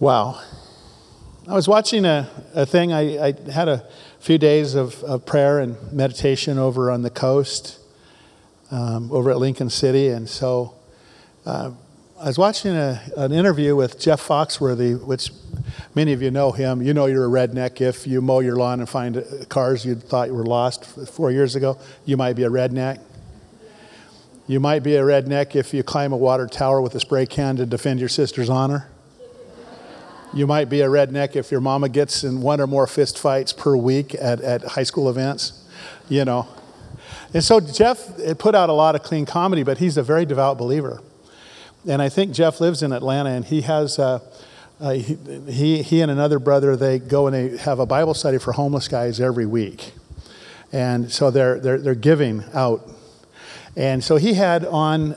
Wow. I was watching a thing. I had a few days of prayer and meditation over on the coast, over at Lincoln City. And so I was watching an interview with Jeff Foxworthy, which many of you know him. You know you're a redneck. If you mow your lawn and find cars you thought were lost 4 years ago, you might be a redneck. You might be a redneck if you climb a water tower with a spray can to defend your sister's honor. You might be a redneck if your mama gets in one or more fist fights per week at high school events, you know. And so Jeff put out a lot of clean comedy, but he's a very devout believer. And I think Jeff lives in Atlanta, and he has, he and another brother, they go and they have a Bible study for homeless guys every week. And so they're giving out. And so he had on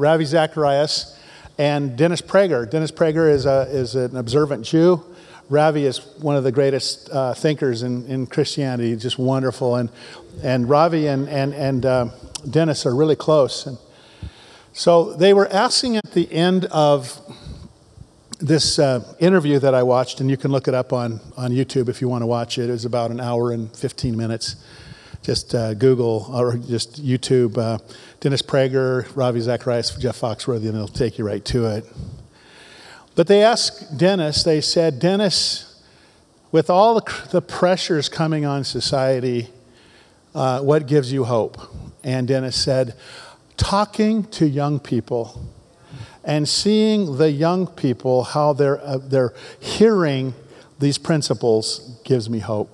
Ravi Zacharias and Dennis Prager. Dennis Prager is an observant Jew. Ravi is one of the greatest thinkers in Christianity, just wonderful. And Ravi and Dennis are really close. And so they were asking at the end of this interview that I watched, and you can look it up on YouTube if you want to watch it. It was about an hour and 15 minutes. Just Google or just YouTube, Dennis Prager, Ravi Zacharias, Jeff Foxworthy, and it'll take you right to it. But they asked Dennis, they said, Dennis, with all the pressures coming on society, what gives you hope? And Dennis said, talking to young people and seeing the young people, how they're hearing these principles gives me hope.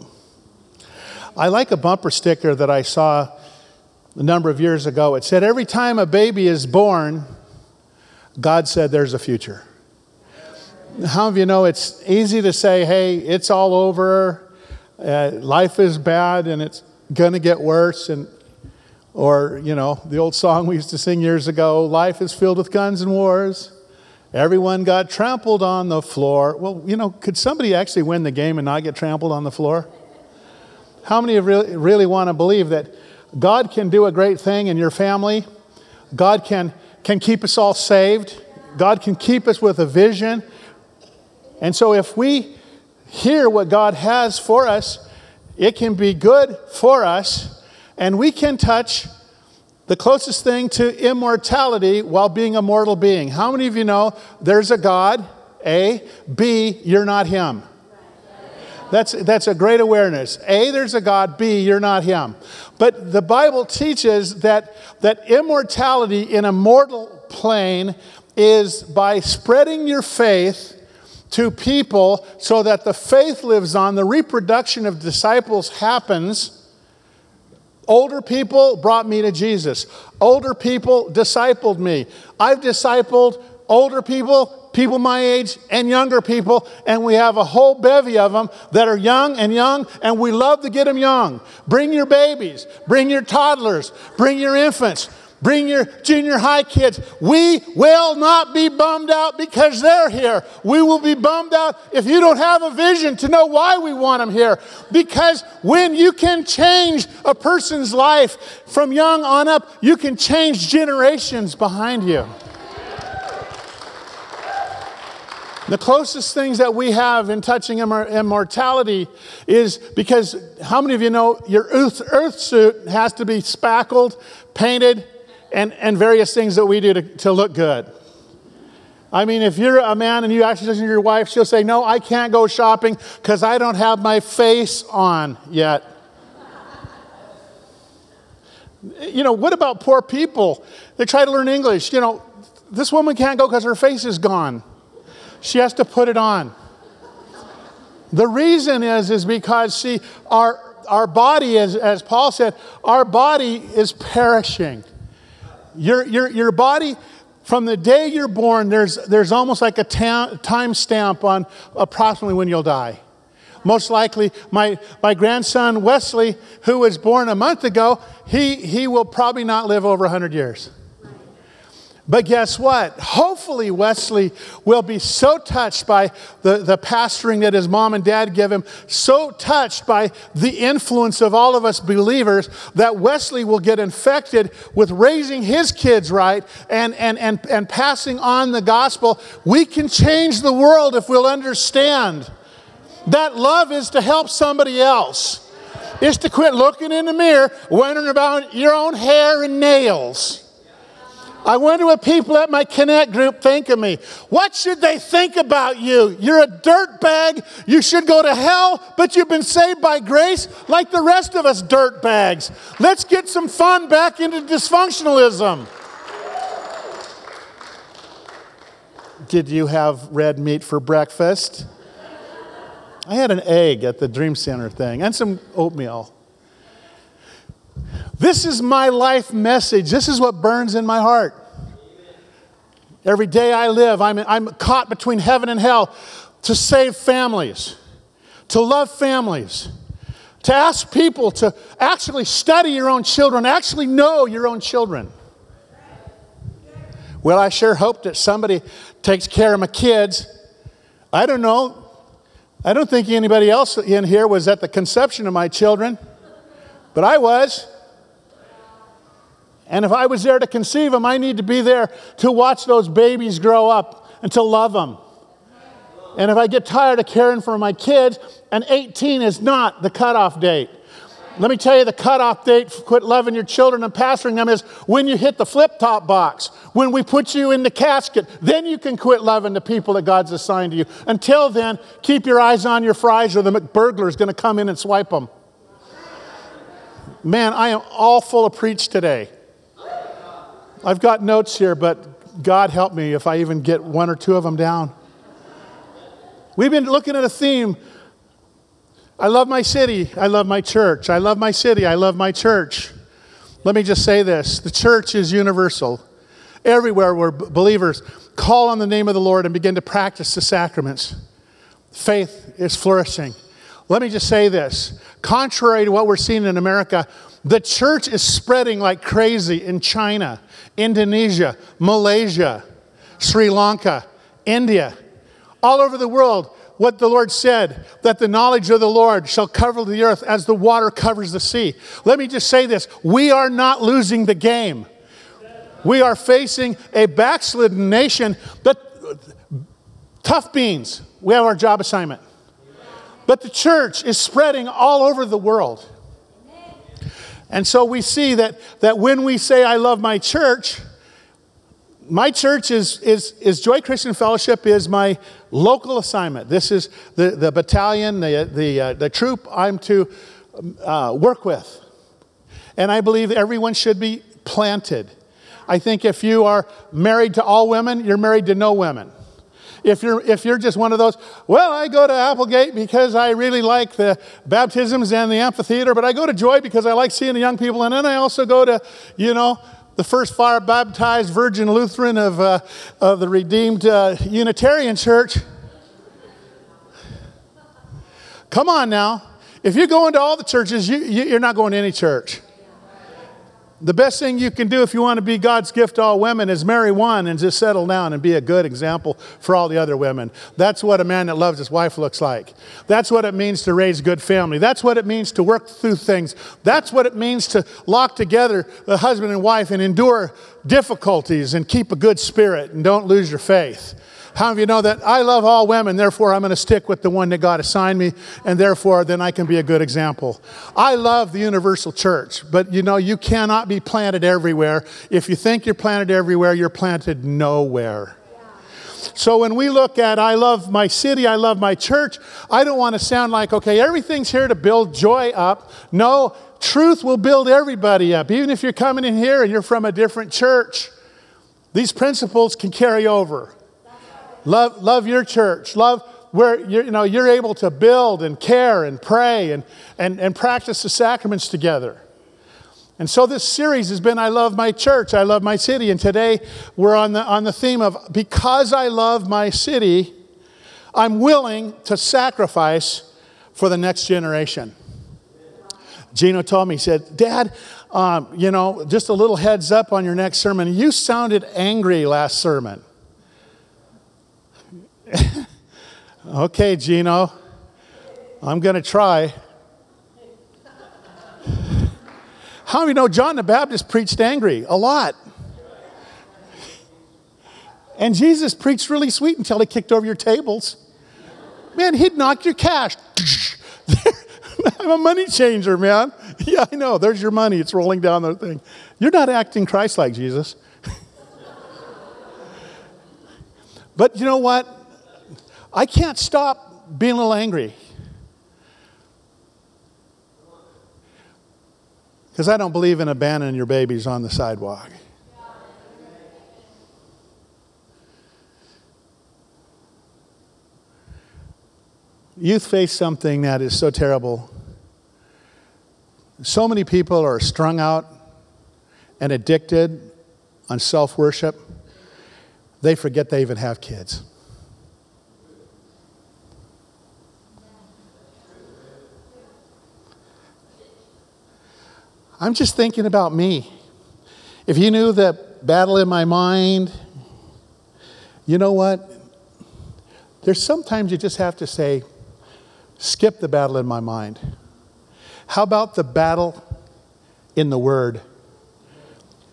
I like a bumper sticker that I saw a number of years ago. It said, every time a baby is born, God said there's a future. How many of you know it's easy to say, hey, it's all over, life is bad and it's going to get worse. Or, you know, the old song we used to sing years ago, life is filled with guns and wars. Everyone got trampled on the floor. Well, you know, could somebody actually win the game and not get trampled on the floor? How many of you really want to believe that God can do a great thing in your family? God can keep us all saved. God can keep us with a vision. And so if we hear what God has for us, it can be good for us. And we can touch the closest thing to immortality while being a mortal being. How many of you know there's a God? A. B. You're not him. That's a great awareness. A, there's a God. B, you're not him. But the Bible teaches that immortality in a mortal plane is by spreading your faith to people so that the faith lives on, the reproduction of disciples happens. Older people brought me to Jesus. Older people discipled me. I've discipled older people, people my age, and younger people, and we have a whole bevy of them that are young, and we love to get them young. Bring your babies, bring your toddlers, bring your infants, bring your junior high kids. We will not be bummed out because they're here. We will be bummed out if you don't have a vision to know why we want them here. Because when you can change a person's life from young on up, you can change generations behind you. The closest things that we have in touching immortality is because, how many of you know your earth suit has to be spackled, painted, and various things that we do to look good? I mean, if you're a man and you actually listen to your wife, she'll say, no, I can't go shopping because I don't have my face on yet. You know, what about poor people? They try to learn English. You know, this woman can't go because her face is gone. She has to put it on. The reason is because, see, our body, as Paul said, our body is perishing. Your body, from the day you're born, there's almost like a time stamp on approximately when you'll die. Most likely, my grandson Wesley, who was born a month ago, he will probably not live over 100 years. But guess what? Hopefully Wesley will be so touched by the pastoring that his mom and dad give him, so touched by the influence of all of us believers, that Wesley will get infected with raising his kids right and passing on the gospel. We can change the world if we'll understand that love is to help somebody else. It's to quit looking in the mirror, wondering about your own hair and nails. I wonder what people at my Connect group think of me. What should they think about you? You're a dirtbag. You should go to hell, but you've been saved by grace like the rest of us dirtbags. Let's get some fun back into dysfunctionalism. Did you have red meat for breakfast? I had an egg at the Dream Center thing and some oatmeal. This is my life message. This is what burns in my heart. Every day I live, I'm caught between heaven and hell to save families, to love families, to ask people to actually study your own children, actually know your own children. Well, I sure hope that somebody takes care of my kids. I don't know. I don't think anybody else in here was at the conception of my children, but I was. And if I was there to conceive them, I need to be there to watch those babies grow up and to love them. And if I get tired of caring for my kids, and 18 is not the cutoff date. Let me tell you, the cutoff date for quit loving your children and pastoring them is when you hit the flip-top box. When we put you in the casket, then you can quit loving the people that God's assigned to you. Until then, keep your eyes on your fries, or the McBurglar is going to come in and swipe them. Man, I am all full of preach today. I've got notes here, but God help me if I even get one or two of them down. We've been looking at a theme. I love my city. I love my church. I love my city. I love my church. Let me just say this. The church is universal. Everywhere where believers call on the name of the Lord and begin to practice the sacraments, faith is flourishing. Let me just say this. Contrary to what we're seeing in America, the church is spreading like crazy in China, Indonesia, Malaysia, Sri Lanka, India, all over the world. What the Lord said, that the knowledge of the Lord shall cover the earth as the water covers the sea. Let me just say this. We are not losing the game. We are facing a backslidden nation, but tough beans. We have our job assignment. But the church is spreading all over the world. And so we see that when we say, I love my church is Joy Christian Fellowship is my local assignment. This is the battalion, the troop I'm to work with. And I believe everyone should be planted. I think if you are married to all women, you're married to no women. If you're just one of those, well, I go to Applegate because I really like the baptisms and the amphitheater, but I go to Joy because I like seeing the young people, and then I also go to, the First Fire Baptized Virgin Lutheran of the Redeemed Unitarian Church. Come on now. If you're going to all the churches, you're not going to any church. The best thing you can do if you want to be God's gift to all women is marry one and just settle down and be a good example for all the other women. That's what a man that loves his wife looks like. That's what it means to raise a good family. That's what it means to work through things. That's what it means to lock together the husband and wife and endure difficulties and keep a good spirit and don't lose your faith. How many of you know that I love all women, therefore I'm going to stick with the one that God assigned me, and therefore then I can be a good example. I love the universal church, but you cannot be planted everywhere. If you think you're planted everywhere, you're planted nowhere. So when we look at I love my city, I love my church, I don't want to sound like, okay, everything's here to build Joy up. No, truth will build everybody up. Even if you're coming in here and you're from a different church, these principles can carry over. Love your church. Love where you're able to build and care and pray and practice the sacraments together. And so this series has been I love my church, I love my city, and today we're on the theme of because I love my city, I'm willing to sacrifice for the next generation. Gino told me, he said, Dad, You know, just a little heads up on your next sermon. You sounded angry last sermon. Okay, Gino, I'm going to try. How many know John the Baptist preached angry? A lot. And Jesus preached really sweet until he kicked over your tables. Man, he'd knock your cash. I'm a money changer, man. Yeah, I know. There's your money. It's rolling down the thing. You're not acting Christ-like, Jesus. But you know what? I can't stop being a little angry. Because I don't believe in abandoning your babies on the sidewalk. Youth face something that is so terrible. So many people are strung out and addicted on self-worship. They forget they even have kids. I'm just thinking about me. If you knew the battle in my mind, you know what? There's sometimes you just have to say, skip the battle in my mind. How about the battle in the Word,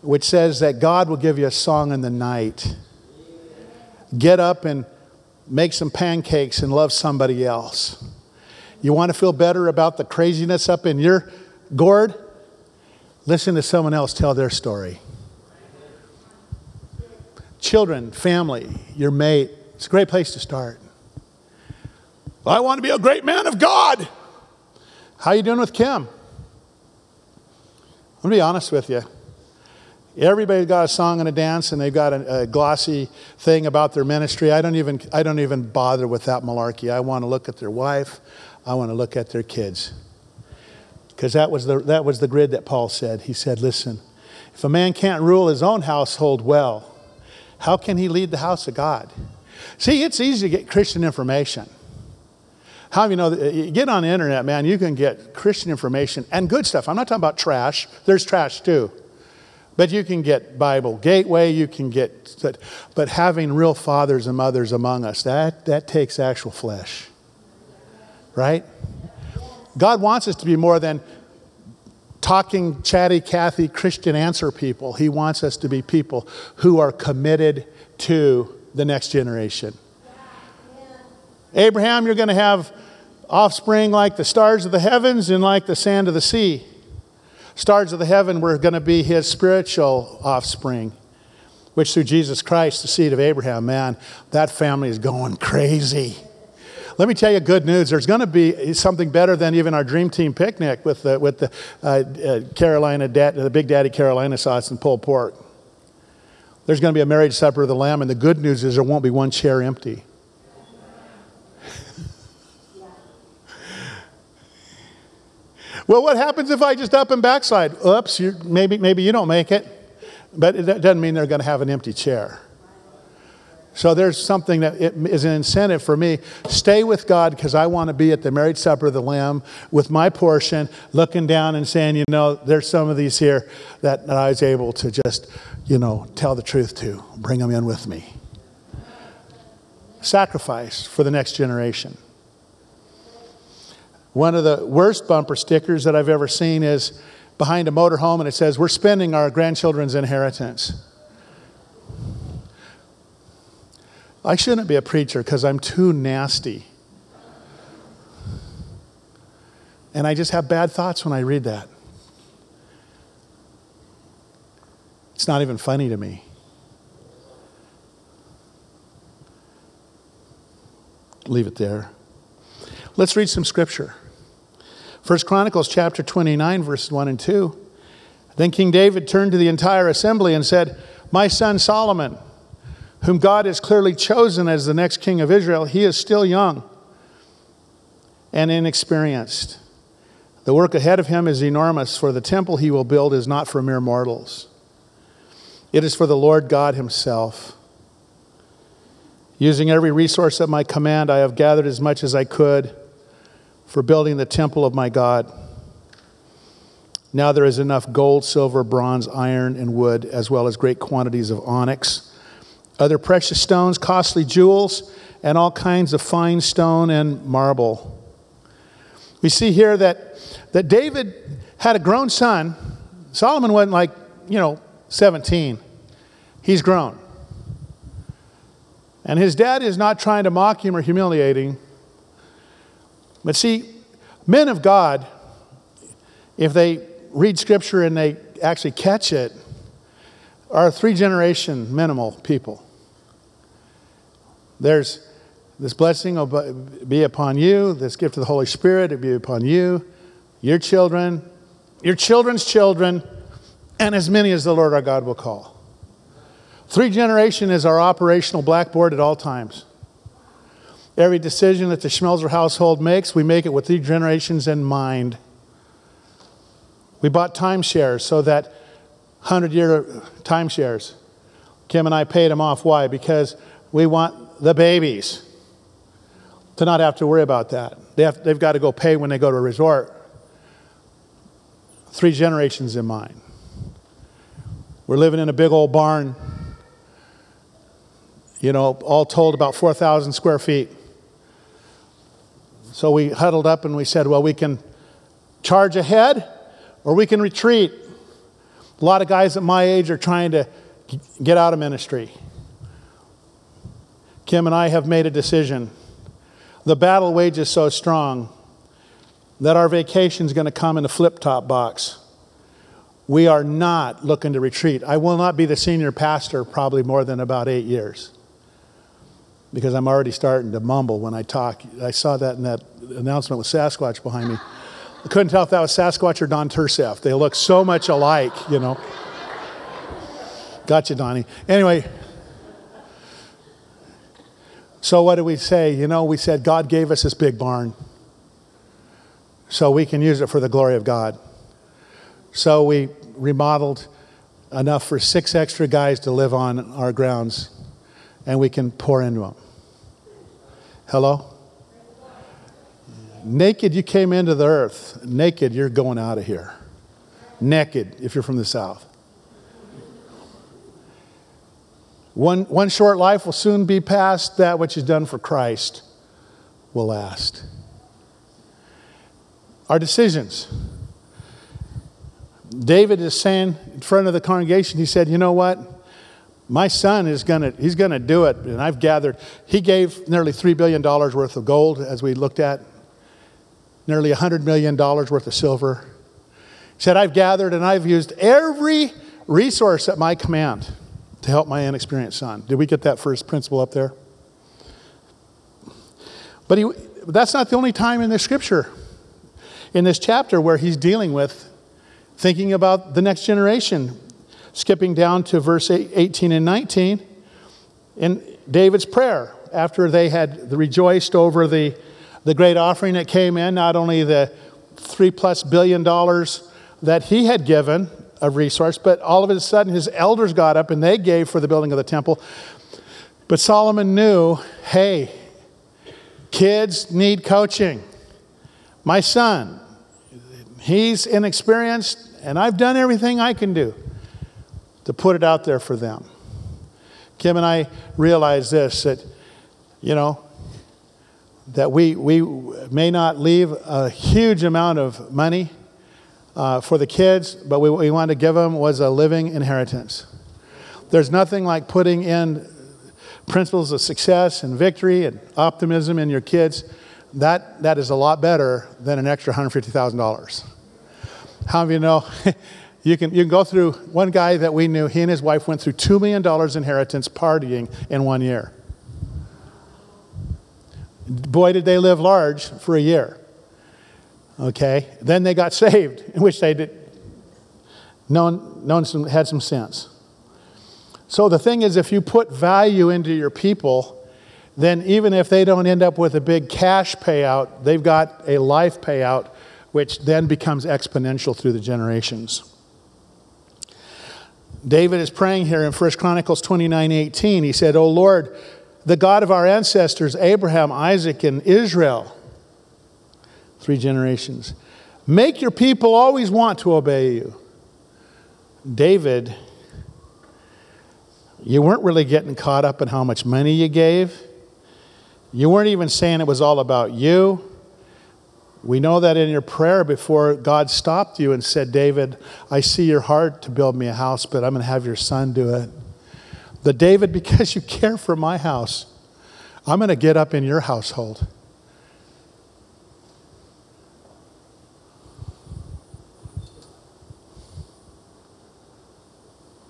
which says that God will give you a song in the night. Get up and make some pancakes and love somebody else. You want to feel better about the craziness up in your gourd? Listen to someone else tell their story. Children, family, your mate. It's a great place to start. I want to be a great man of God. How are you doing with Kim? I'm going to be honest with you. Everybody's got a song and a dance, and they've got a glossy thing about their ministry. I don't even bother with that malarkey. I want to look at their wife. I want to look at their kids. Because that was the grid that Paul said. He said, listen, if a man can't rule his own household well, how can he lead the house of God? See, it's easy to get Christian information. How do you know? You get on the internet, man, you can get Christian information and good stuff. I'm not talking about trash. There's trash too. But you can get Bible Gateway, but having real fathers and mothers among us, that takes actual flesh. Right? God wants us to be more than talking, chatty, Cathy, Christian answer people. He wants us to be people who are committed to the next generation. Abraham, you're going to have offspring like the stars of the heavens and like the sand of the sea. Stars of the heaven were going to be his spiritual offspring, which through Jesus Christ, the seed of Abraham, man, that family is going crazy. Let me tell you good news. There's going to be something better than even our dream team picnic with the Carolina, the Big Daddy Carolina sauce and pulled pork. There's going to be a marriage supper of the Lamb, and the good news is there won't be one chair empty. Well, what happens if I just up and backslide? Oops, maybe you don't make it. But it doesn't mean they're going to have an empty chair. So there's something that it is an incentive for me. Stay with God, because I want to be at the marriage supper of the Lamb with my portion, looking down and saying, you know, there's some of these here that I was able to just, you know, tell the truth to. Bring them in with me. Sacrifice for the next generation. One of the worst bumper stickers that I've ever seen is behind a motorhome, and it says, we're spending our grandchildren's inheritance. I shouldn't be a preacher because I'm too nasty. And I just have bad thoughts when I read that. It's not even funny to me. Leave it there. Let's read some scripture. 1 Chronicles chapter 29, verses 1 and 2. Then King David turned to the entire assembly and said, my son Solomon, whom God has clearly chosen as the next king of Israel, he is still young and inexperienced. The work ahead of him is enormous, for the temple he will build is not for mere mortals. It is for the Lord God himself. Using every resource at my command, I have gathered as much as I could for building the temple of my God. Now there is enough gold, silver, bronze, iron, and wood, as well as great quantities of onyx, other precious stones, costly jewels, and all kinds of fine stone and marble. We see here that David had a grown son. Solomon wasn't 17. He's grown. And his dad is not trying to mock him or humiliate him. But see, men of God, if they read Scripture and they actually catch it, are three-generation minimal people. There's this blessing will be upon you, this gift of the Holy Spirit will be upon you, your children, your children's children, and as many as the Lord our God will call. Three-generation is our operational blackboard at all times. Every decision that the Schmelzer household makes, we make it with three generations in mind. We bought timeshares, so that 100-year timeshares. Kim and I paid them off. Why? Because we want the babies to not have to worry about that. They've got to go pay when they go to a resort. Three generations in mind. We're living in a big old barn, all told about 4,000 square feet. So we huddled up and we said, well, we can charge ahead or we can retreat. A lot of guys at my age are trying to get out of ministry. Kim and I have made a decision. The battle wage is so strong that our vacation is going to come in a flip-top box. We are not looking to retreat. I will not be the senior pastor probably more than about 8 years because I'm already starting to mumble when I talk. I saw that in that announcement with Sasquatch behind me. I couldn't tell if that was Sasquatch or Don Turseff. They look so much alike, Gotcha, Donnie. Anyway, so what do we say? We said God gave us this big barn so we can use it for the glory of God. So we remodeled enough for 6 extra guys to live on our grounds, and we can pour into them. Hello? Naked you came into the earth. Naked you're going out of here. Naked if you're from the South. One short life will soon be past. That which is done for Christ will last. Our decisions. David is saying in front of the congregation, he said, you know what? My son he's going to do it. And I've gathered, he gave nearly $3 billion worth of gold, as we looked at, nearly $100 million worth of silver. He said, I've gathered and I've used every resource at my command to help my inexperienced son. Did we get that first principle up there? But that's not the only time in this scripture, in this chapter, where he's dealing with thinking about the next generation. Skipping down to verse 18 and 19 in David's prayer after they had rejoiced over the great offering that came in, not only the $3+ billion that he had given of resource, but all of a sudden his elders got up and they gave for the building of the temple. But Solomon knew, hey, kids need coaching. My son, he's inexperienced, and I've done everything I can do to put it out there for them. Kim and I realize this, that, that we may not leave a huge amount of money for the kids, but what we wanted to give them was a living inheritance. There's nothing like putting in principles of success and victory and optimism in your kids. That is a lot better than an extra $150,000. How many of you know, you can go through, one guy that we knew, he and his wife went through $2 million inheritance partying in 1 year. Boy, did they live large for a year. Okay, then they got saved, in which they did. Had some sense. So the thing is, if you put value into your people, then even if they don't end up with a big cash payout, they've got a life payout, which then becomes exponential through the generations. David is praying here in 1 Chronicles 29:18. He said, O Lord, the God of our ancestors, Abraham, Isaac, and Israel, 3 generations, Make your people always want to obey you. David, you weren't really getting caught up in how much money you gave. You weren't even saying it was all about you. We know that in your prayer before God stopped you and said, David, I see your heart to build me a house, but I'm going to have your son do it. The David, because you care for my house, I'm going to get up in your household.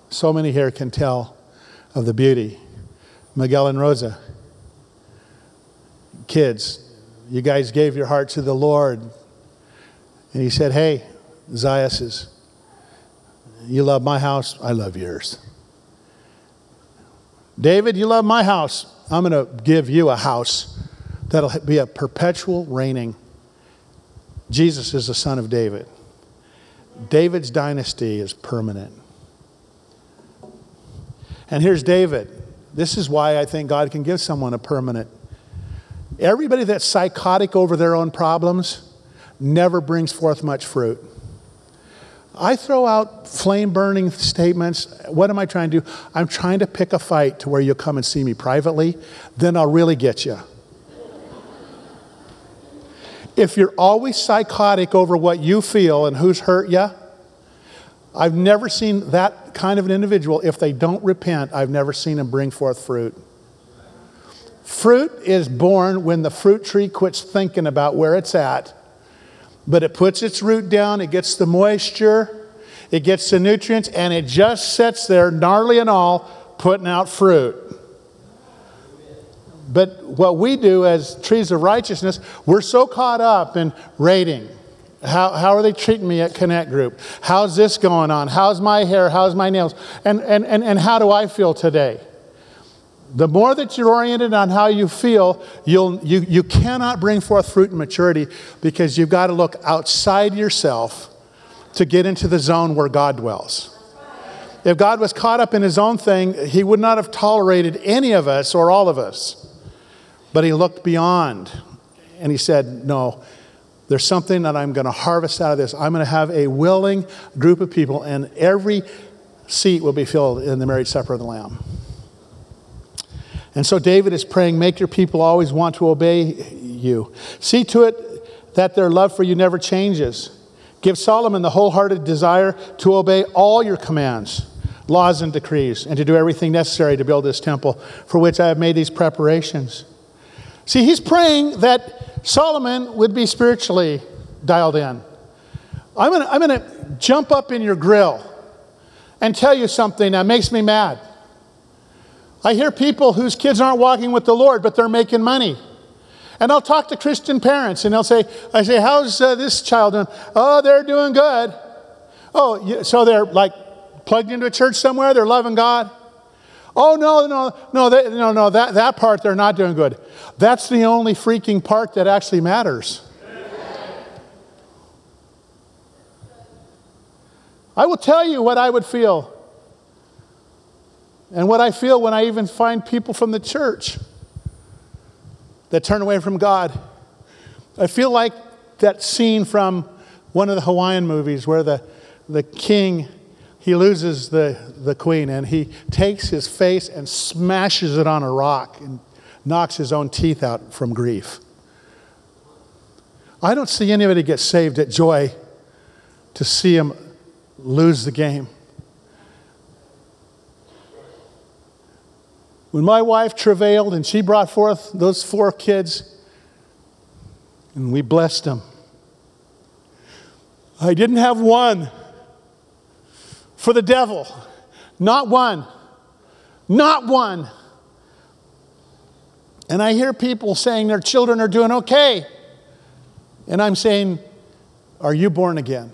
So many here can tell of the beauty. Miguel and Rosa, kids, you guys gave your heart to the Lord. And he said, hey, Zaius, you love my house, I love yours. David, you love my house, I'm going to give you a house that'll be a perpetual reigning. Jesus is the son of David. David's dynasty is permanent. And here's David. This is why I think God can give someone a permanent. Everybody that's psychotic over their own problems never brings forth much fruit. I throw out flame-burning statements. What am I trying to do? I'm trying to pick a fight to where you'll come and see me privately. Then I'll really get you. If you're always psychotic over what you feel and who's hurt you, I've never seen that kind of an individual. If they don't repent, I've never seen them bring forth fruit. Fruit is born when the fruit tree quits thinking about where it's at, but it puts its root down, it gets the moisture, it gets the nutrients, and it just sits there, gnarly and all, putting out fruit. But what we do as trees of righteousness, we're so caught up in rating. How are they treating me at Connect Group? How's this going on? How's my hair? How's my nails? And how do I feel today? The more that you're oriented on how you feel, you cannot bring forth fruit and maturity, because you've got to look outside yourself to get into the zone where God dwells. If God was caught up in his own thing, he would not have tolerated any of us or all of us. But he looked beyond and he said, no, there's something that I'm going to harvest out of this. I'm going to have a willing group of people, and every seat will be filled in the marriage supper of the Lamb. And so David is praying, make your people always want to obey you. See to it that their love for you never changes. Give Solomon the wholehearted desire to obey all your commands, laws, and decrees, and to do everything necessary to build this temple, for which I have made these preparations. See, he's praying that Solomon would be spiritually dialed in. I'm gonna jump up in your grill and tell you something that makes me mad. I hear people whose kids aren't walking with the Lord, but they're making money. And I'll talk to Christian parents, and I say, how's this child doing? Oh, they're doing good. Oh, so they're like plugged into a church somewhere? They're loving God? Oh, no, that part they're not doing good. That's the only freaking part that actually matters. I will tell you what I would feel. And what I feel when I even find people from the church that turn away from God. I feel like that scene from one of the Hawaiian movies where the king, he loses the queen, and he takes his face and smashes it on a rock and knocks his own teeth out from grief. I don't see anybody get saved at Joy to see him lose the game. When my wife travailed and she brought forth those 4 kids and we blessed them, I didn't have one for the devil. Not one. Not one. And I hear people saying their children are doing okay. And I'm saying, are you born again?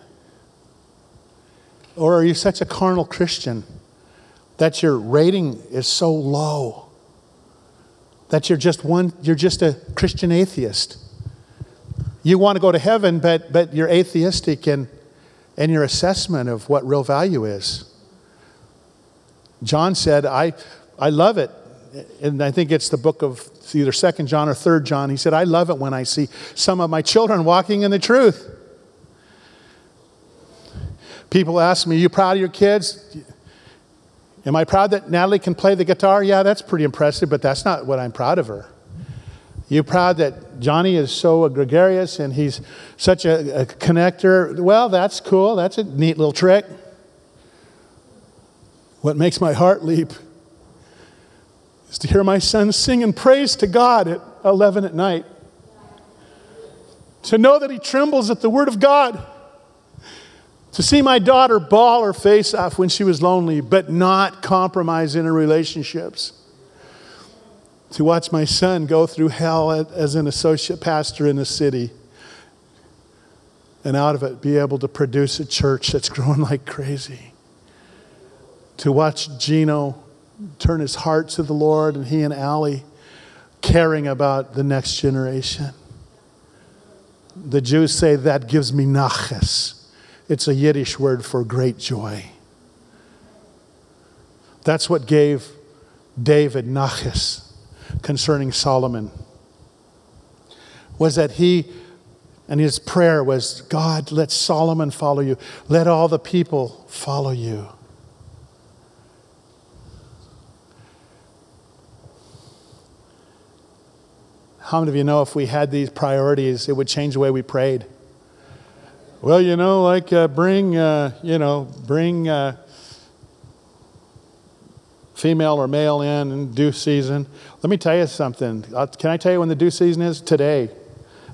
Or are you such a carnal Christian that your rating is so low that you're just a Christian atheist? You want to go to heaven, but you're atheistic in your assessment of what real value is. John said, I love it. And I think it's the book of either 2 John or 3 John. He said, I love it when I see some of my children walking in the truth. People ask me, you proud of your kids? Am I proud that Natalie can play the guitar? Yeah, that's pretty impressive, but that's not what I'm proud of her. You proud that Johnny is so gregarious and he's such a connector? Well, that's cool. That's a neat little trick. What makes my heart leap is to hear my son sing and praise to God at 11 at night. To know that he trembles at the word of God. To see my daughter bawl her face off when she was lonely, but not compromise in her relationships. To watch my son go through hell as an associate pastor in the city. And out of it, be able to produce a church that's growing like crazy. To watch Gino turn his heart to the Lord, and he and Allie caring about the next generation. The Jews say that gives me nachas. It's a Yiddish word for great joy. That's what gave David nachas concerning Solomon. Was that he, and his prayer was, God, let Solomon follow you. Let all the people follow you. How many of you know if we had these priorities, it would change the way we prayed? Well, you know, like bring female or male in due season. Let me tell you something. Can I tell you when the due season is? Today.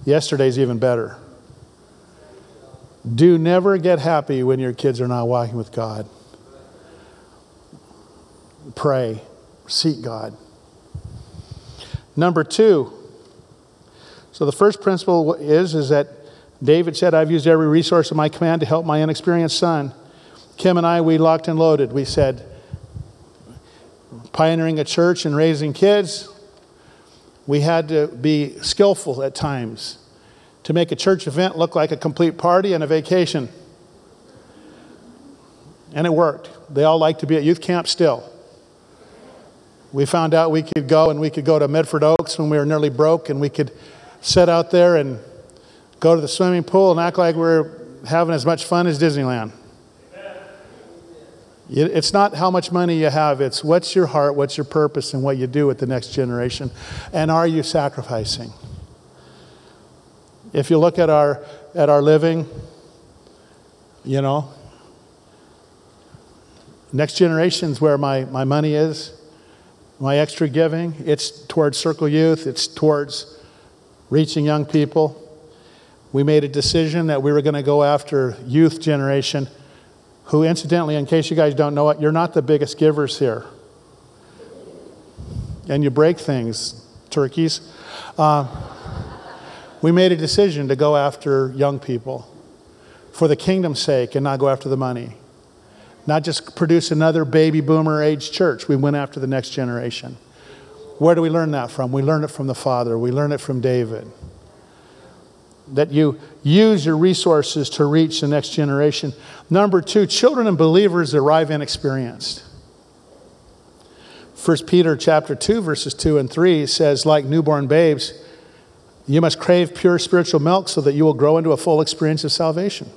Yesterday's even better. Do never get happy when your kids are not walking with God. Pray. Seek God. Number two. So the first principle is that David said, I've used every resource at my command to help my inexperienced son. Kim and I, we locked and loaded. We said, pioneering a church and raising kids, we had to be skillful at times to make a church event look like a complete party and a vacation. And it worked. They all like to be at youth camp still. We found out we could go, and we could go to Medford Oaks when we were nearly broke, and we could sit out there and go to the swimming pool and act like we're having as much fun as Disneyland. It's not how much money you have. It's what's your heart, what's your purpose, and what you do with the next generation. And are you sacrificing? If you look at our living, you know, next generation's where my money is, my extra giving. It's towards Circle Youth. It's towards reaching young people. We made a decision that we were going to go after youth generation, who incidentally, in case you guys don't know it, you're not the biggest givers here. And you break things, turkeys. We made a decision to go after young people for the kingdom's sake and not go after the money. Not just produce another baby boomer age church. We went after the next generation. Where do we learn that from? We learned it from the Father. We learned it from David. That you use your resources to reach the next generation. Number two, children and believers arrive inexperienced. 1 Peter chapter 2, verses 2 and 3 says, like newborn babes, you must crave pure spiritual milk so that you will grow into a full experience of salvation.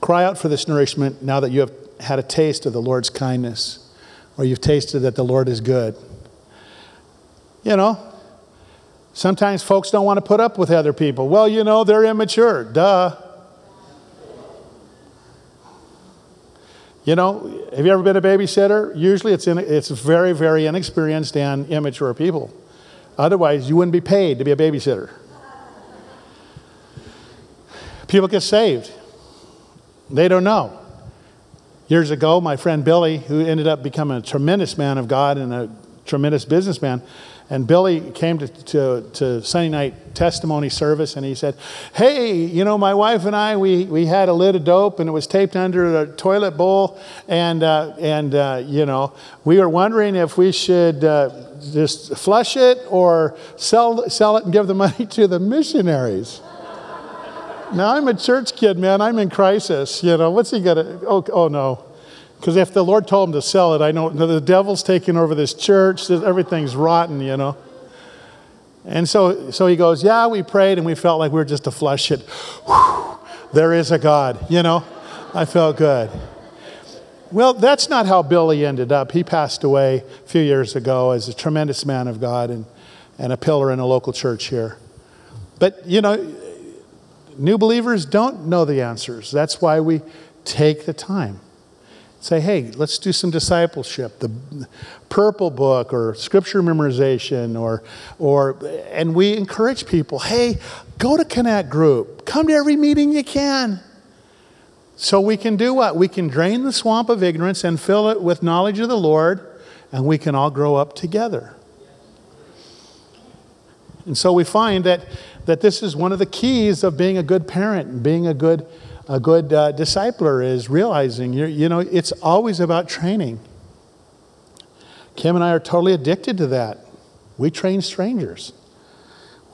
Cry out for this nourishment now that you have had a taste of the Lord's kindness, or you've tasted that the Lord is good. You know, sometimes folks don't want to put up with other people. Well, you know, they're immature. Duh. You know, have you ever been a babysitter? Usually it's very, very inexperienced and immature people. Otherwise, you wouldn't be paid to be a babysitter. People get saved. They don't know. Years ago, my friend Billy, who ended up becoming a tremendous man of God and a tremendous businessman, and Billy came to Sunday night testimony service, and he said, hey, you know, my wife and I, we had a lid of dope, and it was taped under a toilet bowl, and you know, we were wondering if we should just flush it or sell it and give the money to the missionaries. Now, I'm a church kid, man. I'm in crisis. You know, what's he got to, oh no. Because if the Lord told him to sell it, I know the devil's taking over this church. Everything's rotten, you know. And so he goes, yeah, we prayed and we felt like we were just to flush it. Whew, there is a God, you know. I felt good. Well, that's not how Billy ended up. He passed away a few years ago as a tremendous man of God and a pillar in a local church here. But, you know, new believers don't know the answers. That's why we take the time. Say, hey, let's do some discipleship, the purple book or scripture memorization or and we encourage people, hey, go to Connect Group. Come to every meeting you can. So we can do what? We can drain the swamp of ignorance and fill it with knowledge of the Lord, and we can all grow up together. And so we find that this is one of the keys of being a good parent and being a good discipler is realizing, you know, it's always about training. Kim and I are totally addicted to that. We train strangers.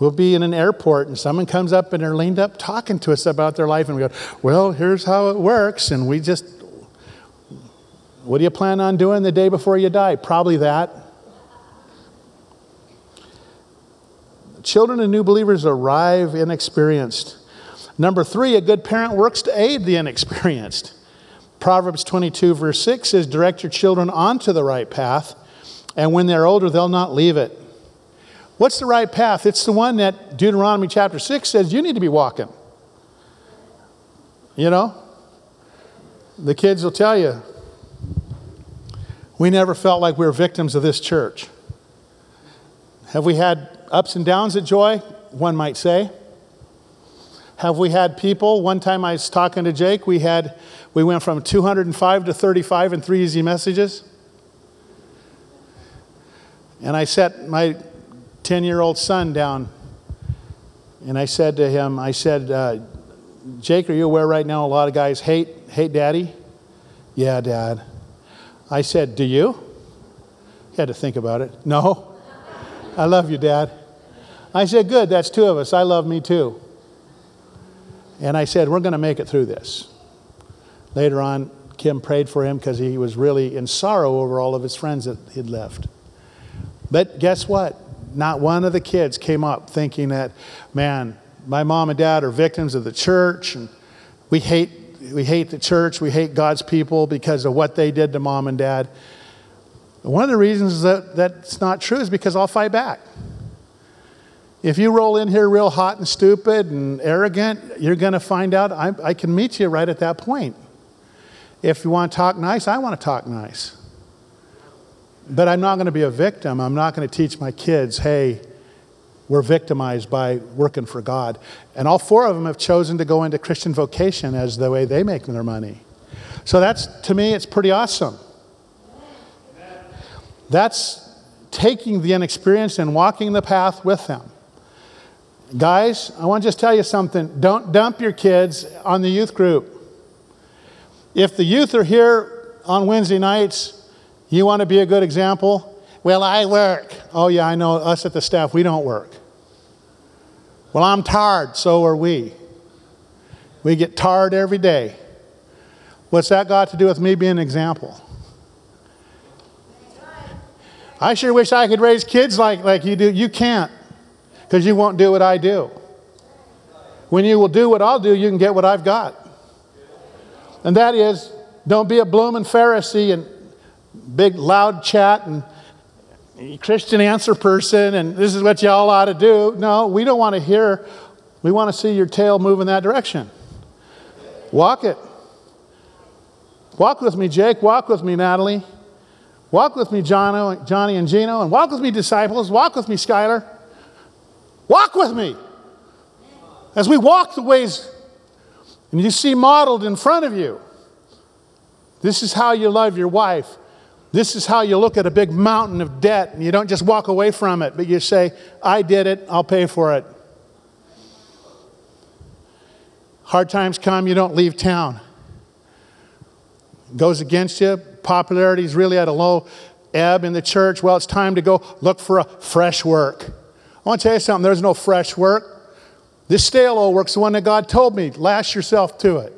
We'll be in an airport and someone comes up and they're leaned up talking to us about their life and we go, well, here's how it works. And we just, what do you plan on doing the day before you die? Probably that. Children and new believers arrive inexperienced. Number three, a good parent works to aid the inexperienced. Proverbs 22 verse 6 says, direct your children onto the right path, and when they're older, they'll not leave it. What's the right path? It's the one that Deuteronomy chapter 6 says you need to be walking. You know? The kids will tell you, we never felt like we were victims of this church. Have we had ups and downs at Joy? One might say. Have we had people? One time I was talking to Jake, we went from 205 to 35 in 3 easy messages. And I sat my 10-year-old son down and I said to him, Jake, are you aware right now a lot of guys hate daddy? Yeah, Dad. I said, do you? He had to think about it. No. I love you, Dad. I said, good, that's two of us. I love me too. And I said, we're going to make it through this. Later on, Kim prayed for him because he was really in sorrow over all of his friends that he'd left. But guess what? Not one of the kids came up thinking that, man, my mom and dad are victims of the church, and we hate the church, we hate God's people because of what they did to mom and dad. One of the reasons that that's not true is because I'll fight back. If you roll in here real hot and stupid and arrogant, you're going to find out I can meet you right at that point. If you want to talk nice, I want to talk nice. But I'm not going to be a victim. I'm not going to teach my kids, hey, we're victimized by working for God. And all four of them have chosen to go into Christian vocation as the way they make their money. So that's, to me, it's pretty awesome. That's taking the inexperienced and walking the path with them. Guys, I want to just tell you something. Don't dump your kids on the youth group. If the youth are here on Wednesday nights, you want to be a good example? Well, I work. Oh, yeah, I know. Us at the staff, we don't work. Well, I'm tired. So are we. We get tired every day. What's that got to do with me being an example? I sure wish I could raise kids like you do. You can't. Because you won't do what I do. When you will do what I'll do, you can get what I've got. And that is, don't be a blooming Pharisee and big loud chat and Christian answer person and this is what y'all ought to do. No, we don't want to hear. We want to see your tail move in that direction. Walk it. Walk with me, Jake. Walk with me, Natalie. Walk with me, Johnny and Gino. And walk with me, disciples. Walk with me, Skylar. Walk with me. As we walk the ways and you see modeled in front of you. This is how you love your wife. This is how you look at a big mountain of debt and you don't just walk away from it, but you say, I did it, I'll pay for it. Hard times come, you don't leave town. It goes against you. Popularity is really at a low ebb in the church. Well, it's time to go look for a fresh work. I want to tell you something. There's no fresh work. This stale old work's the one that God told me. Lash yourself to it.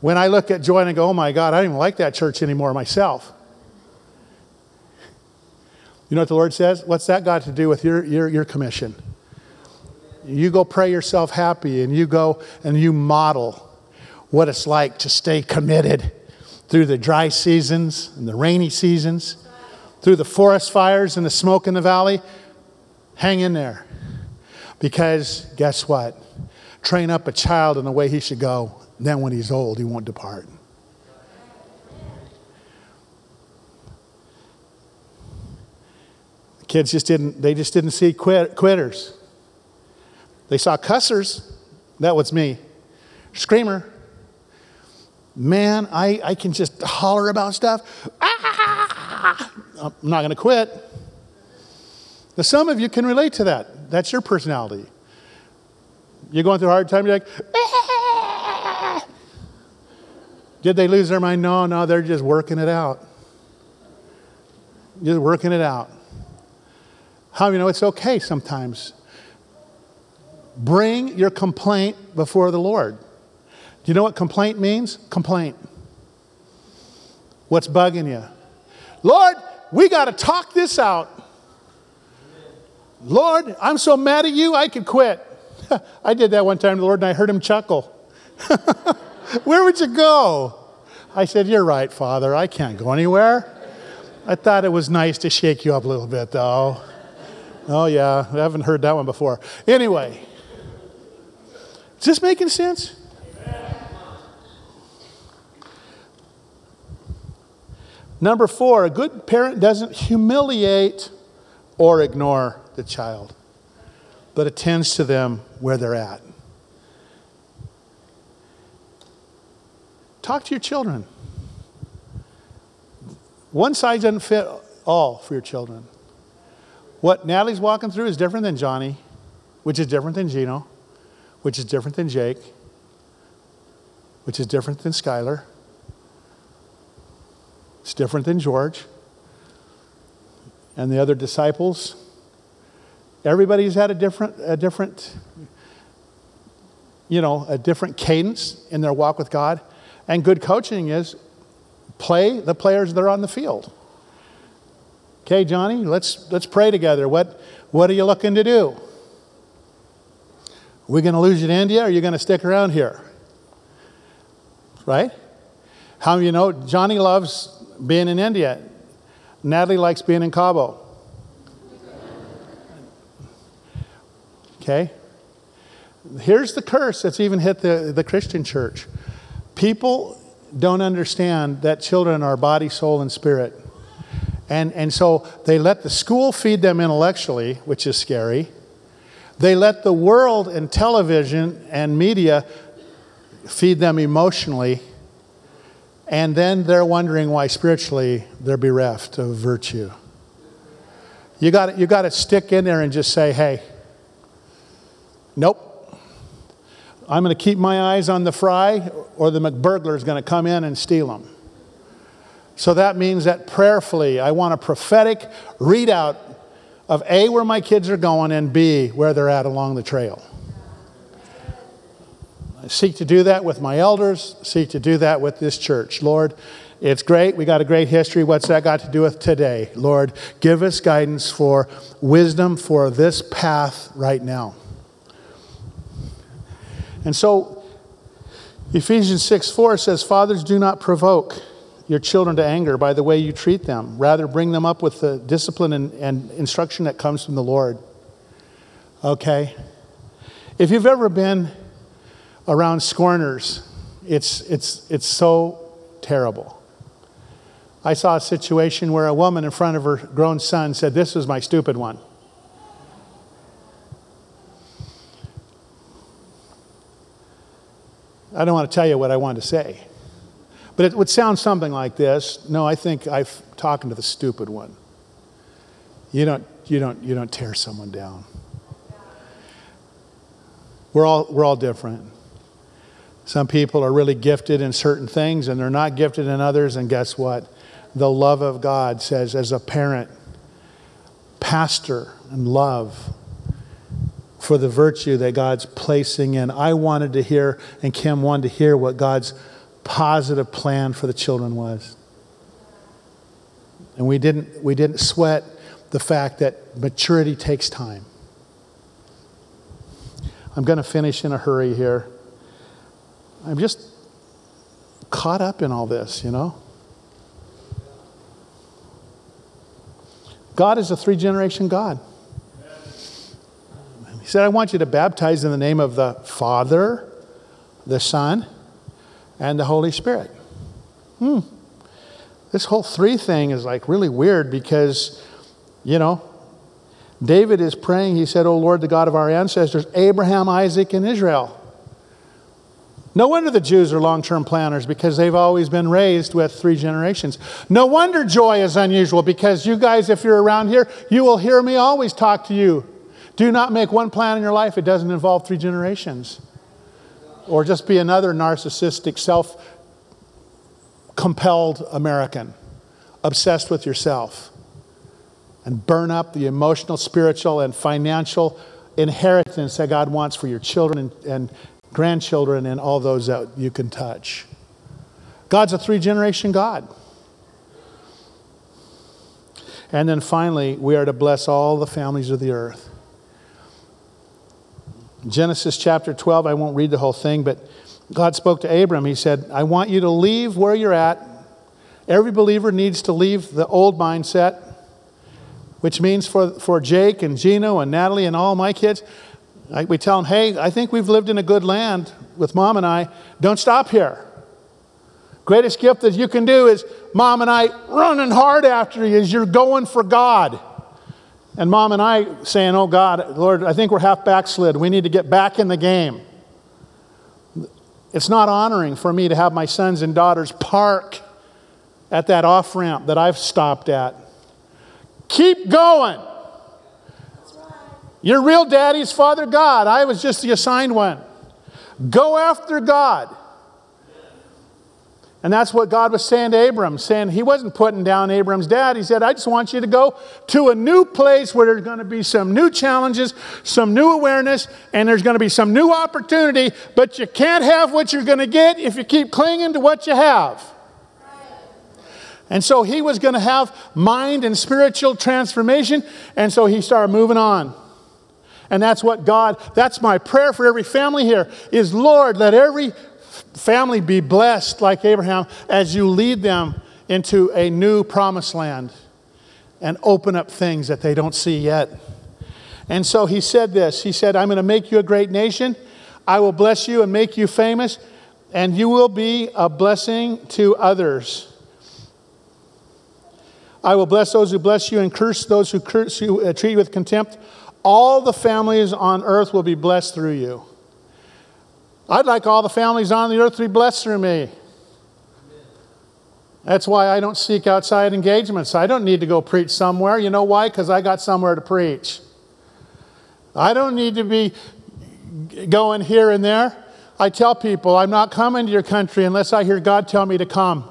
When I look at Joy and I go, oh my God, I don't even like that church anymore myself. You know what the Lord says? What's that got to do with your commission? You go pray yourself happy and you go and you model. what it's like to stay committed through the dry seasons and the rainy seasons, through the forest fires and the smoke in the valley. Hang in there. Because guess what? Train up a child in the way he should go. Then when he's old, he won't depart. The kids just didn't see quitters. They saw cussers. That was me. Screamer. Man, I can just holler about stuff. Ah! I'm not going to quit. Now, some of you can relate to that. That's your personality. You're going through a hard time, you're like, ah! Did they lose their mind? No, they're just working it out. Just working it out. How do you know it's okay sometimes? Bring your complaint before the Lord. Do you know what complaint means? Complaint. What's bugging you? Lord, we got to talk this out. Lord, I'm so mad at you, I could quit. I did that one time to the Lord, and I heard him chuckle. Where would you go? I said, you're right, Father. I can't go anywhere. I thought it was nice to shake you up a little bit, though. Oh, yeah. I haven't heard that one before. Anyway. Is this making sense? Amen. Number 4, a good parent doesn't humiliate or ignore the child, but attends to them where they're at. Talk to your children. One size doesn't fit all for your children. What Natalie's walking through is different than Johnny, which is different than Gino, which is different than Jake, which is different than Skylar. It's different than George and the other disciples. Everybody's had a different cadence in their walk with God. And good coaching is play the players that are on the field. Okay, Johnny, let's pray together. What are you looking to do? Are we going to lose you to India, or are you going to stick around here? Right? How do you know? Johnny loves being in India. Natalie likes being in Cabo. Okay? Here's the curse that's even hit the Christian church. People don't understand that children are body, soul, and spirit. And so they let the school feed them intellectually, which is scary. They let the world and television and media feed them emotionally. And then they're wondering why spiritually they're bereft of virtue. You got to stick in there and just say, hey, nope. I'm going to keep my eyes on the fry, or the McBurglar is going to come in and steal them. So that means that prayerfully, I want a prophetic readout of A, where my kids are going, and B, where they're at along the trail. I seek to do that with my elders, seek to do that with this church. Lord, it's great. We got a great history. What's that got to do with today? Lord, give us guidance for wisdom for this path right now. And so Ephesians 6:4 says, fathers, do not provoke your children to anger by the way you treat them. Rather, bring them up with the discipline and instruction that comes from the Lord. Okay? If you've ever been around scorners, it's so terrible. I saw a situation where a woman in front of her grown son said, this was my stupid one. I don't want to tell you what I wanted to say. But it would sound something like this. No, I think I'm talking to the stupid one. You don't tear someone down. We're all different. Some people are really gifted in certain things and they're not gifted in others. And guess what? The love of God says, as a parent, pastor and love for the virtue that God's placing in. I wanted to hear, and Kim wanted to hear, what God's positive plan for the children was. And we didn't sweat the fact that maturity takes time. I'm going to finish in a hurry here. I'm just caught up in all this, you know. God is a three-generation God. He said, I want you to baptize in the name of the Father, the Son, and the Holy Spirit. This whole three thing is like really weird because, you know, David is praying. He said, O Lord, the God of our ancestors, Abraham, Isaac, and Israel. No wonder the Jews are long-term planners because they've always been raised with three generations. No wonder joy is unusual because you guys, if you're around here, you will hear me always talk to you. Do not make one plan in your life that doesn't involve three generations. Or just be another narcissistic, self-compelled American, obsessed with yourself. And burn up the emotional, spiritual, and financial inheritance that God wants for your children and grandchildren and all those that you can touch. God's a three-generation God. And then finally, we are to bless all the families of the earth. Genesis chapter 12, I won't read the whole thing, but God spoke to Abram. He said, I want you to leave where you're at. Every believer needs to leave the old mindset, which means for Jake and Gino and Natalie and all my kids, we tell them, hey, I think we've lived in a good land with Mom and I. Don't stop here. Greatest gift that you can do is Mom and I running hard after you as you're going for God. And Mom and I saying, oh God, Lord, I think we're half backslid. We need to get back in the game. It's not honoring for me to have my sons and daughters park at that off-ramp that I've stopped at. Keep going. That's right. Your real daddy's Father God. I was just the assigned one. Go after God. And that's what God was saying to Abram, saying he wasn't putting down Abram's dad. He said, I just want you to go to a new place where there's going to be some new challenges, some new awareness, and there's going to be some new opportunity, but you can't have what you're going to get if you keep clinging to what you have. And so he was going to have mind and spiritual transformation. And so he started moving on. And that's what God, that's my prayer for every family here is, Lord, let every family be blessed like Abraham as you lead them into a new promised land and open up things that they don't see yet. And so he said this. He said, I'm going to make you a great nation. I will bless you and make you famous. And you will be a blessing to others. I will bless those who bless you and curse those who treat you with contempt. All the families on earth will be blessed through you. I'd like all the families on the earth to be blessed through me. That's why I don't seek outside engagements. I don't need to go preach somewhere. You know why? Because I got somewhere to preach. I don't need to be going here and there. I tell people, I'm not coming to your country unless I hear God tell me to come.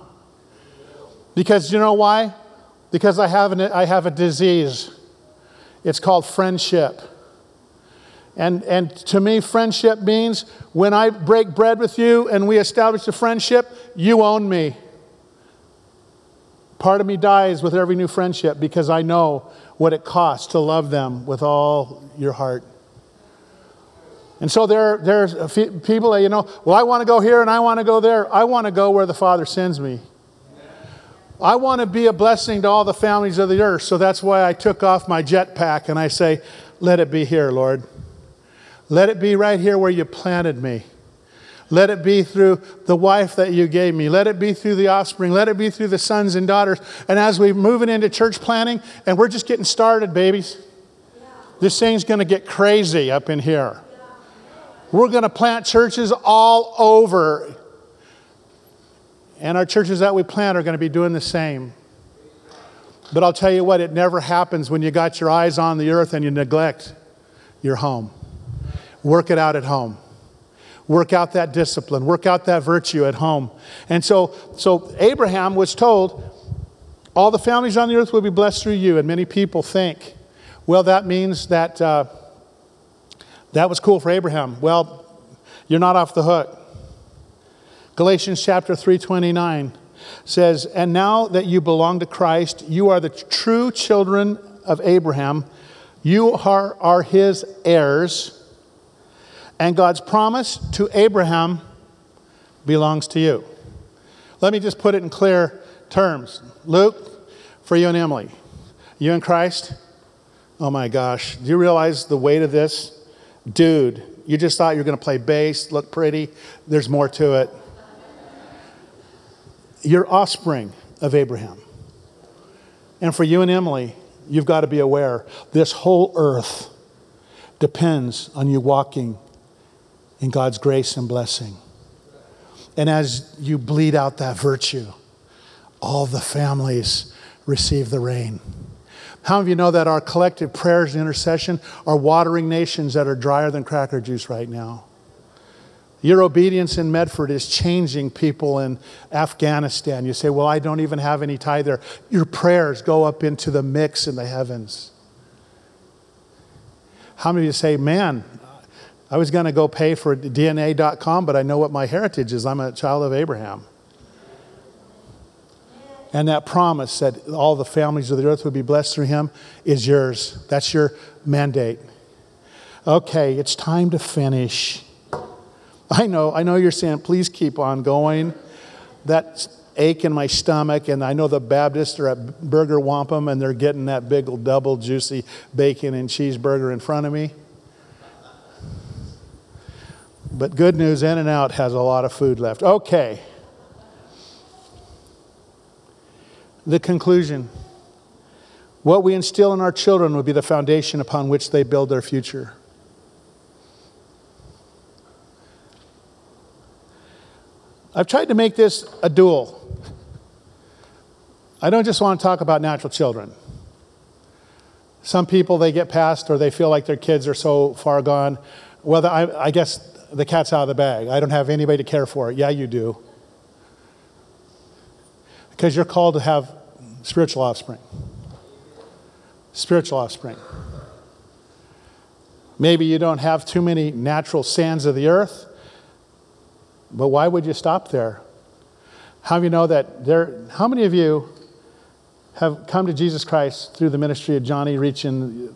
Because you know why? Because I have a disease. It's called friendship. And to me, friendship means when I break bread with you and we establish a friendship, you own me. Part of me dies with every new friendship because I know what it costs to love them with all your heart. And so there's a few people that, you know, well, I want to go here and I want to go there. I want to go where the Father sends me. I want to be a blessing to all the families of the earth. So that's why I took off my jetpack and I say, let it be here, Lord. Let it be right here where you planted me. Let it be through the wife that you gave me. Let it be through the offspring. Let it be through the sons and daughters. And as we're moving into church planning, and we're just getting started, babies. Yeah. This thing's going to get crazy up in here. Yeah. We're going to plant churches all over. And our churches that we plant are going to be doing the same. But I'll tell you what, it never happens when you got your eyes on the earth and you neglect your home. Work it out at home. Work out that discipline. Work out that virtue at home. And so Abraham was told, all the families on the earth will be blessed through you. And many people think, well, that means that that was cool for Abraham. Well, you're not off the hook. Galatians chapter 3:29 says, and now that you belong to Christ, you are the true children of Abraham. You are his heirs. And God's promise to Abraham belongs to you. Let me just put it in clear terms. Luke, for you and Emily, you and Christ, oh my gosh, do you realize the weight of this? Dude, you just thought you were going to play bass, look pretty. There's more to it. You're offspring of Abraham. And for you and Emily, you've got to be aware this whole earth depends on you walking in God's grace and blessing. And as you bleed out that virtue, all the families receive the rain. How many of you know that our collective prayers and intercession are watering nations that are drier than cracker juice right now? Your obedience in Medford is changing people in Afghanistan. You say, well, I don't even have any tie there. Your prayers go up into the mix in the heavens. How many of you say, man, I was going to go pay for DNA.com, but I know what my heritage is. I'm a child of Abraham. And that promise that all the families of the earth would be blessed through him is yours. That's your mandate. Okay, it's time to finish. I know you're saying, please keep on going. That ache in my stomach, and I know the Baptists are at Burger Wampum, and they're getting that big old double juicy bacon and cheeseburger in front of me. But good news, In-N-Out has a lot of food left. Okay. The conclusion. What we instill in our children will be the foundation upon which they build their future. I've tried to make this a duel. I don't just want to talk about natural children. Some people, they get past or they feel like their kids are so far gone. Well, I guess the cat's out of the bag. I don't have anybody to care for it. Yeah, you do. Because you're called to have spiritual offspring. Spiritual offspring. Maybe you don't have too many natural sons of the earth. But why would you stop there? How do you know that there? How many of you have come to Jesus Christ through the ministry of Johnny Reachin?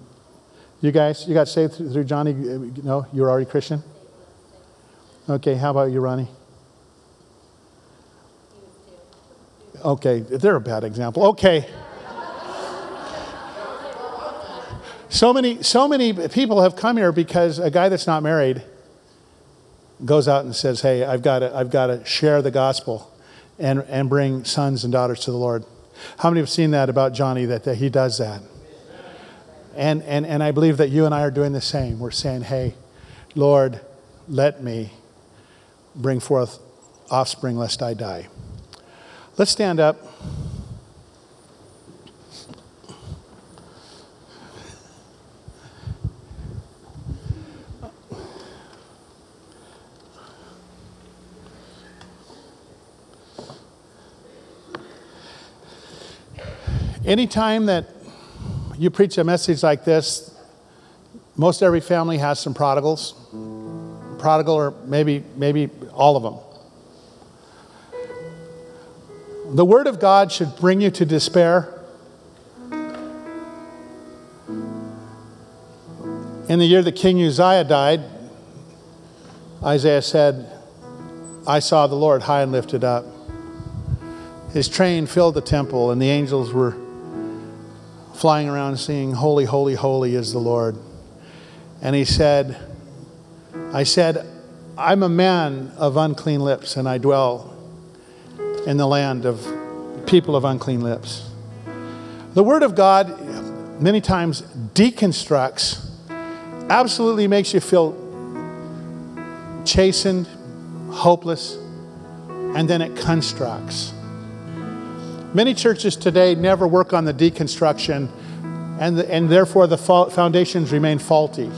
You guys, you got saved through Johnny? No, you were already Christian? Okay, how about you, Ronnie? Okay, they're a bad example. Okay. So many people have come here because a guy that's not married goes out and says, hey, I've got to share the gospel and bring sons and daughters to the Lord. How many have seen that about Johnny, that he does that? And I believe that you and I are doing the same. We're saying, hey, Lord, let me bring forth offspring lest I die. Let's stand up. Anytime that you preach a message like this, most every family has some prodigals. Prodigal, or maybe all of them. The Word of God should bring you to despair. In the year that King Uzziah died, Isaiah said, I saw the Lord high and lifted up. His train filled the temple, and the angels were flying around singing, holy, holy, holy is the Lord. And he said, I'm a man of unclean lips, and I dwell in the land of people of unclean lips. The Word of God many times deconstructs, absolutely makes you feel chastened, hopeless, and then it constructs. Many churches today never work on the deconstruction, and therefore the foundations remain faulty.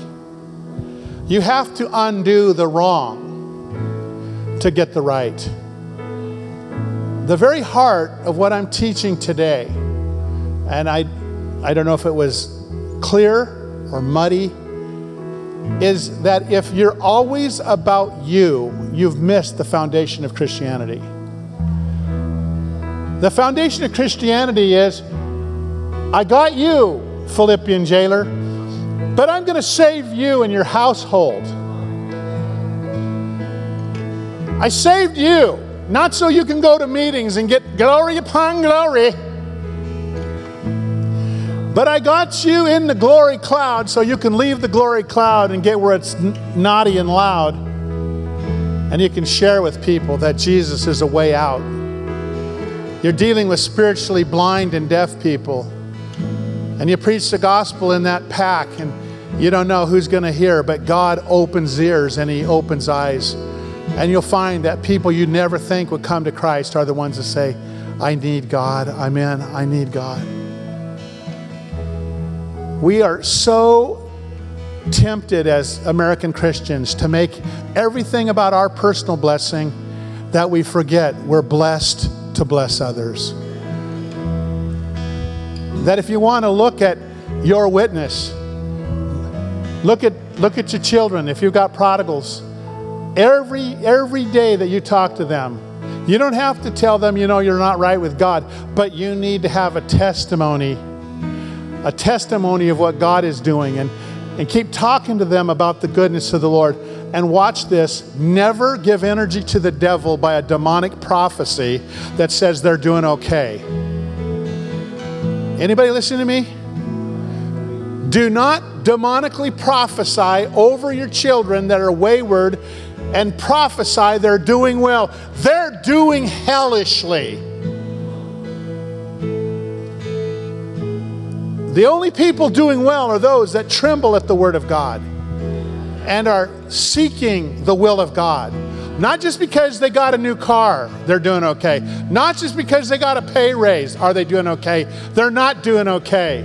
You have to undo the wrong to get the right. The very heart of what I'm teaching today, and I don't know if it was clear or muddy, is that if you're always about you, you've missed the foundation of Christianity. The foundation of Christianity is, I got you, Philippian jailer, but I'm going to save you and your household. I saved you. Not so you can go to meetings and get glory upon glory. But I got you in the glory cloud so you can leave the glory cloud and get where it's naughty and loud. And you can share with people that Jesus is a way out. You're dealing with spiritually blind and deaf people. And you preach the gospel in that pack and you don't know who's going to hear, but God opens ears and He opens eyes. And you'll find that people you never think would come to Christ are the ones that say, I need God. I'm in. I need God. We are so tempted as American Christians to make everything about our personal blessing that we forget we're blessed to bless others. That if you want to look at your witness, look at your children, if you've got prodigals, every day that you talk to them, you don't have to tell them, you know, you're not right with God, but you need to have a testimony of what God is doing, and keep talking to them about the goodness of the Lord. And watch this, never give energy to the devil by a demonic prophecy that says they're doing okay. Anybody listen to me? Do not demonically prophesy over your children that are wayward and prophesy they're doing well. They're doing hellishly. The only people doing well are those that tremble at the Word of God and are seeking the will of God. Not just because they got a new car, they're doing okay. Not just because they got a pay raise, are they doing okay? They're not doing okay.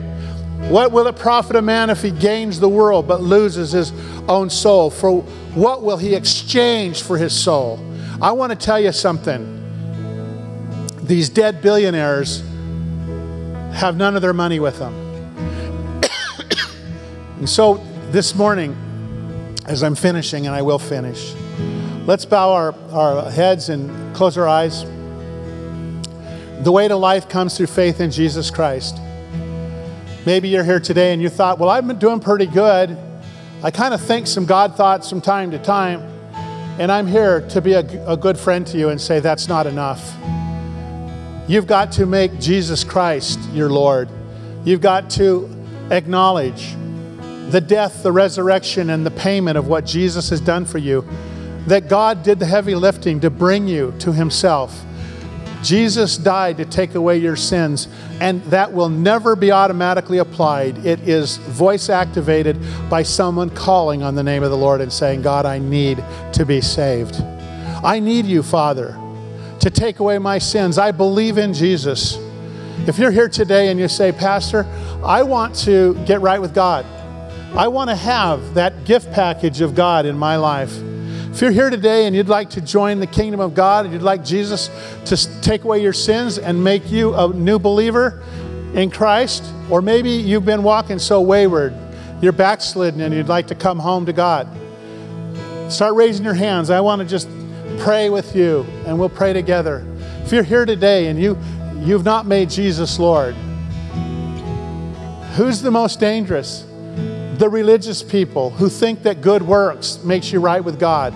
What will it profit a man if he gains the world but loses his own soul? For what will he exchange for his soul? I want to tell you something. These dead billionaires have none of their money with them. And so this morning, as I'm finishing, and I will finish, let's bow our heads and close our eyes. The way to life comes through faith in Jesus Christ. Maybe you're here today and you thought, well, I've been doing pretty good. I kind of think some God thoughts from time to time. And I'm here to be a good friend to you and say, that's not enough. You've got to make Jesus Christ your Lord. You've got to acknowledge the death, the resurrection, and the payment of what Jesus has done for you. That God did the heavy lifting to bring you to Himself. Jesus died to take away your sins, and that will never be automatically applied. It is voice activated by someone calling on the name of the Lord and saying, God, I need to be saved. I need you, Father, to take away my sins. I believe in Jesus. If you're here today and you say, Pastor, I want to get right with God. I want to have that gift package of God in my life. If you're here today and you'd like to join the kingdom of God and you'd like Jesus to take away your sins and make you a new believer in Christ, or maybe you've been walking so wayward, you're backslidden and you'd like to come home to God, start raising your hands. I want to just pray with you and we'll pray together. If you're here today and you've not made Jesus Lord, who's the most dangerous? The religious people who think that good works makes you right with God.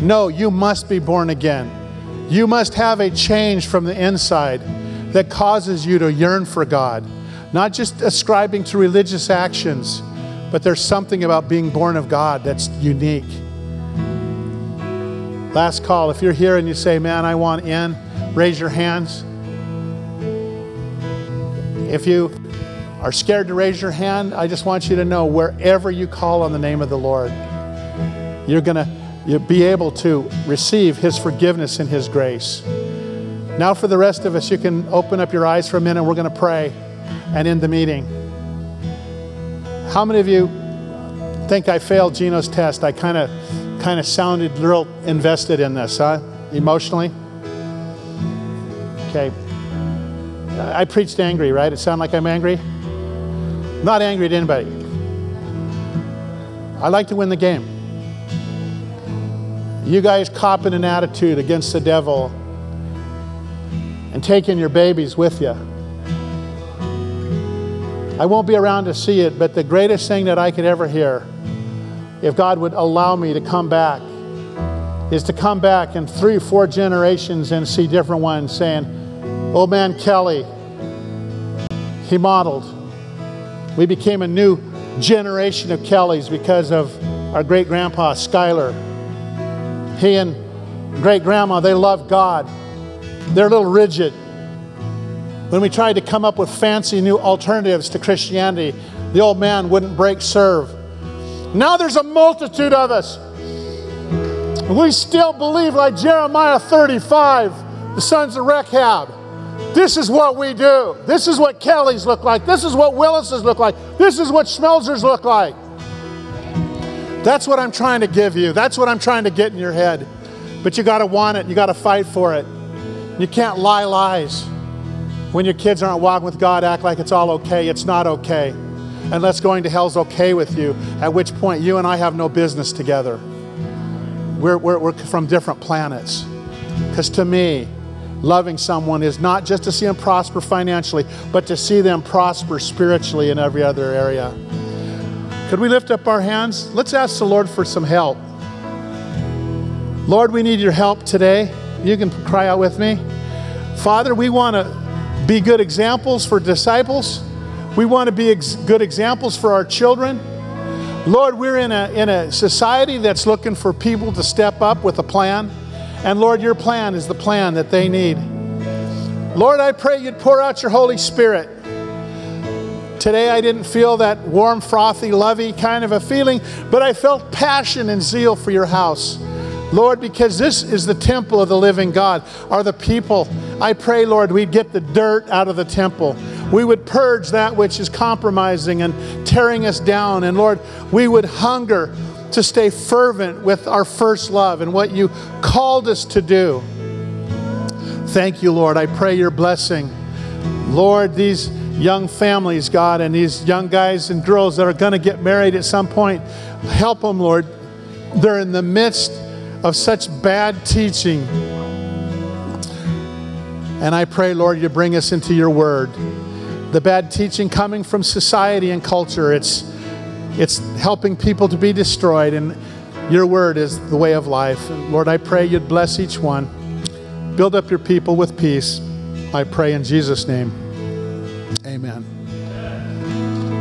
No, you must be born again. You must have a change from the inside that causes you to yearn for God. Not just ascribing to religious actions, but there's something about being born of God that's unique. Last call. If you're here and you say, man, I want in, raise your hands. If you are scared to raise your hand, I just want you to know wherever you call on the name of the Lord, you'll be able to receive His forgiveness and His grace. Now for the rest of us, you can open up your eyes for a minute. We're going to pray and end the meeting. How many of you think I failed Gino's test? I kind of sounded real invested in this, huh? Emotionally? Okay. I preached angry, right? It sounded like I'm angry? Not angry at anybody. I like to win the game. You guys copping an attitude against the devil and taking your babies with you. I won't be around to see it, but the greatest thing that I could ever hear, if God would allow me to come back is to come back in 3 or 4 generations and see different ones saying, "Old man Kelly, he modeled. We became a new generation of Kellys because of our great-grandpa, Schuyler. He and great-grandma, they loved God. They're a little rigid." When we tried to come up with fancy new alternatives to Christianity, the old man wouldn't break serve. Now there's a multitude of us. We still believe like Jeremiah 35, the sons of Rechab. This is what we do. This is what Kelly's look like. This is what Willis's look like. This is what Schmelzer's look like. That's what I'm trying to give you. That's what I'm trying to get in your head. But you got to want it. You got to fight for it. You can't lie lies. When your kids aren't walking with God, act like it's all okay. It's not okay. Unless going to hell's okay with you, at which point you and I have no business together. We're from different planets. Because to me, loving someone is not just to see them prosper financially, but to see them prosper spiritually in every other area. Could we lift up our hands? Let's ask the Lord for some help. Lord, we need your help today. You can cry out with me. Father, we want to be good examples for disciples. We want to be good examples for our children. Lord, we're in a society that's looking for people to step up with a plan. And Lord, your plan is the plan that they need. Lord, I pray you'd pour out your Holy Spirit. Today I didn't feel that warm, frothy, lovey kind of a feeling, but I felt passion and zeal for your house. Lord, because this is the temple of the living God, are the people. I pray, Lord, we'd get the dirt out of the temple. We would purge that which is compromising and tearing us down. And Lord, we would hunger to stay fervent with our first love and what you called us to do. Thank you, Lord. I pray your blessing. Lord, these young families, God, and these young guys and girls that are going to get married at some point, help them, Lord. They're in the midst of such bad teaching. And I pray, Lord, you bring us into your word. The bad teaching coming from society and culture, it's helping people to be destroyed, and your word is the way of life. And Lord, I pray you'd bless each one. Build up your people with peace. I pray in Jesus' name. Amen.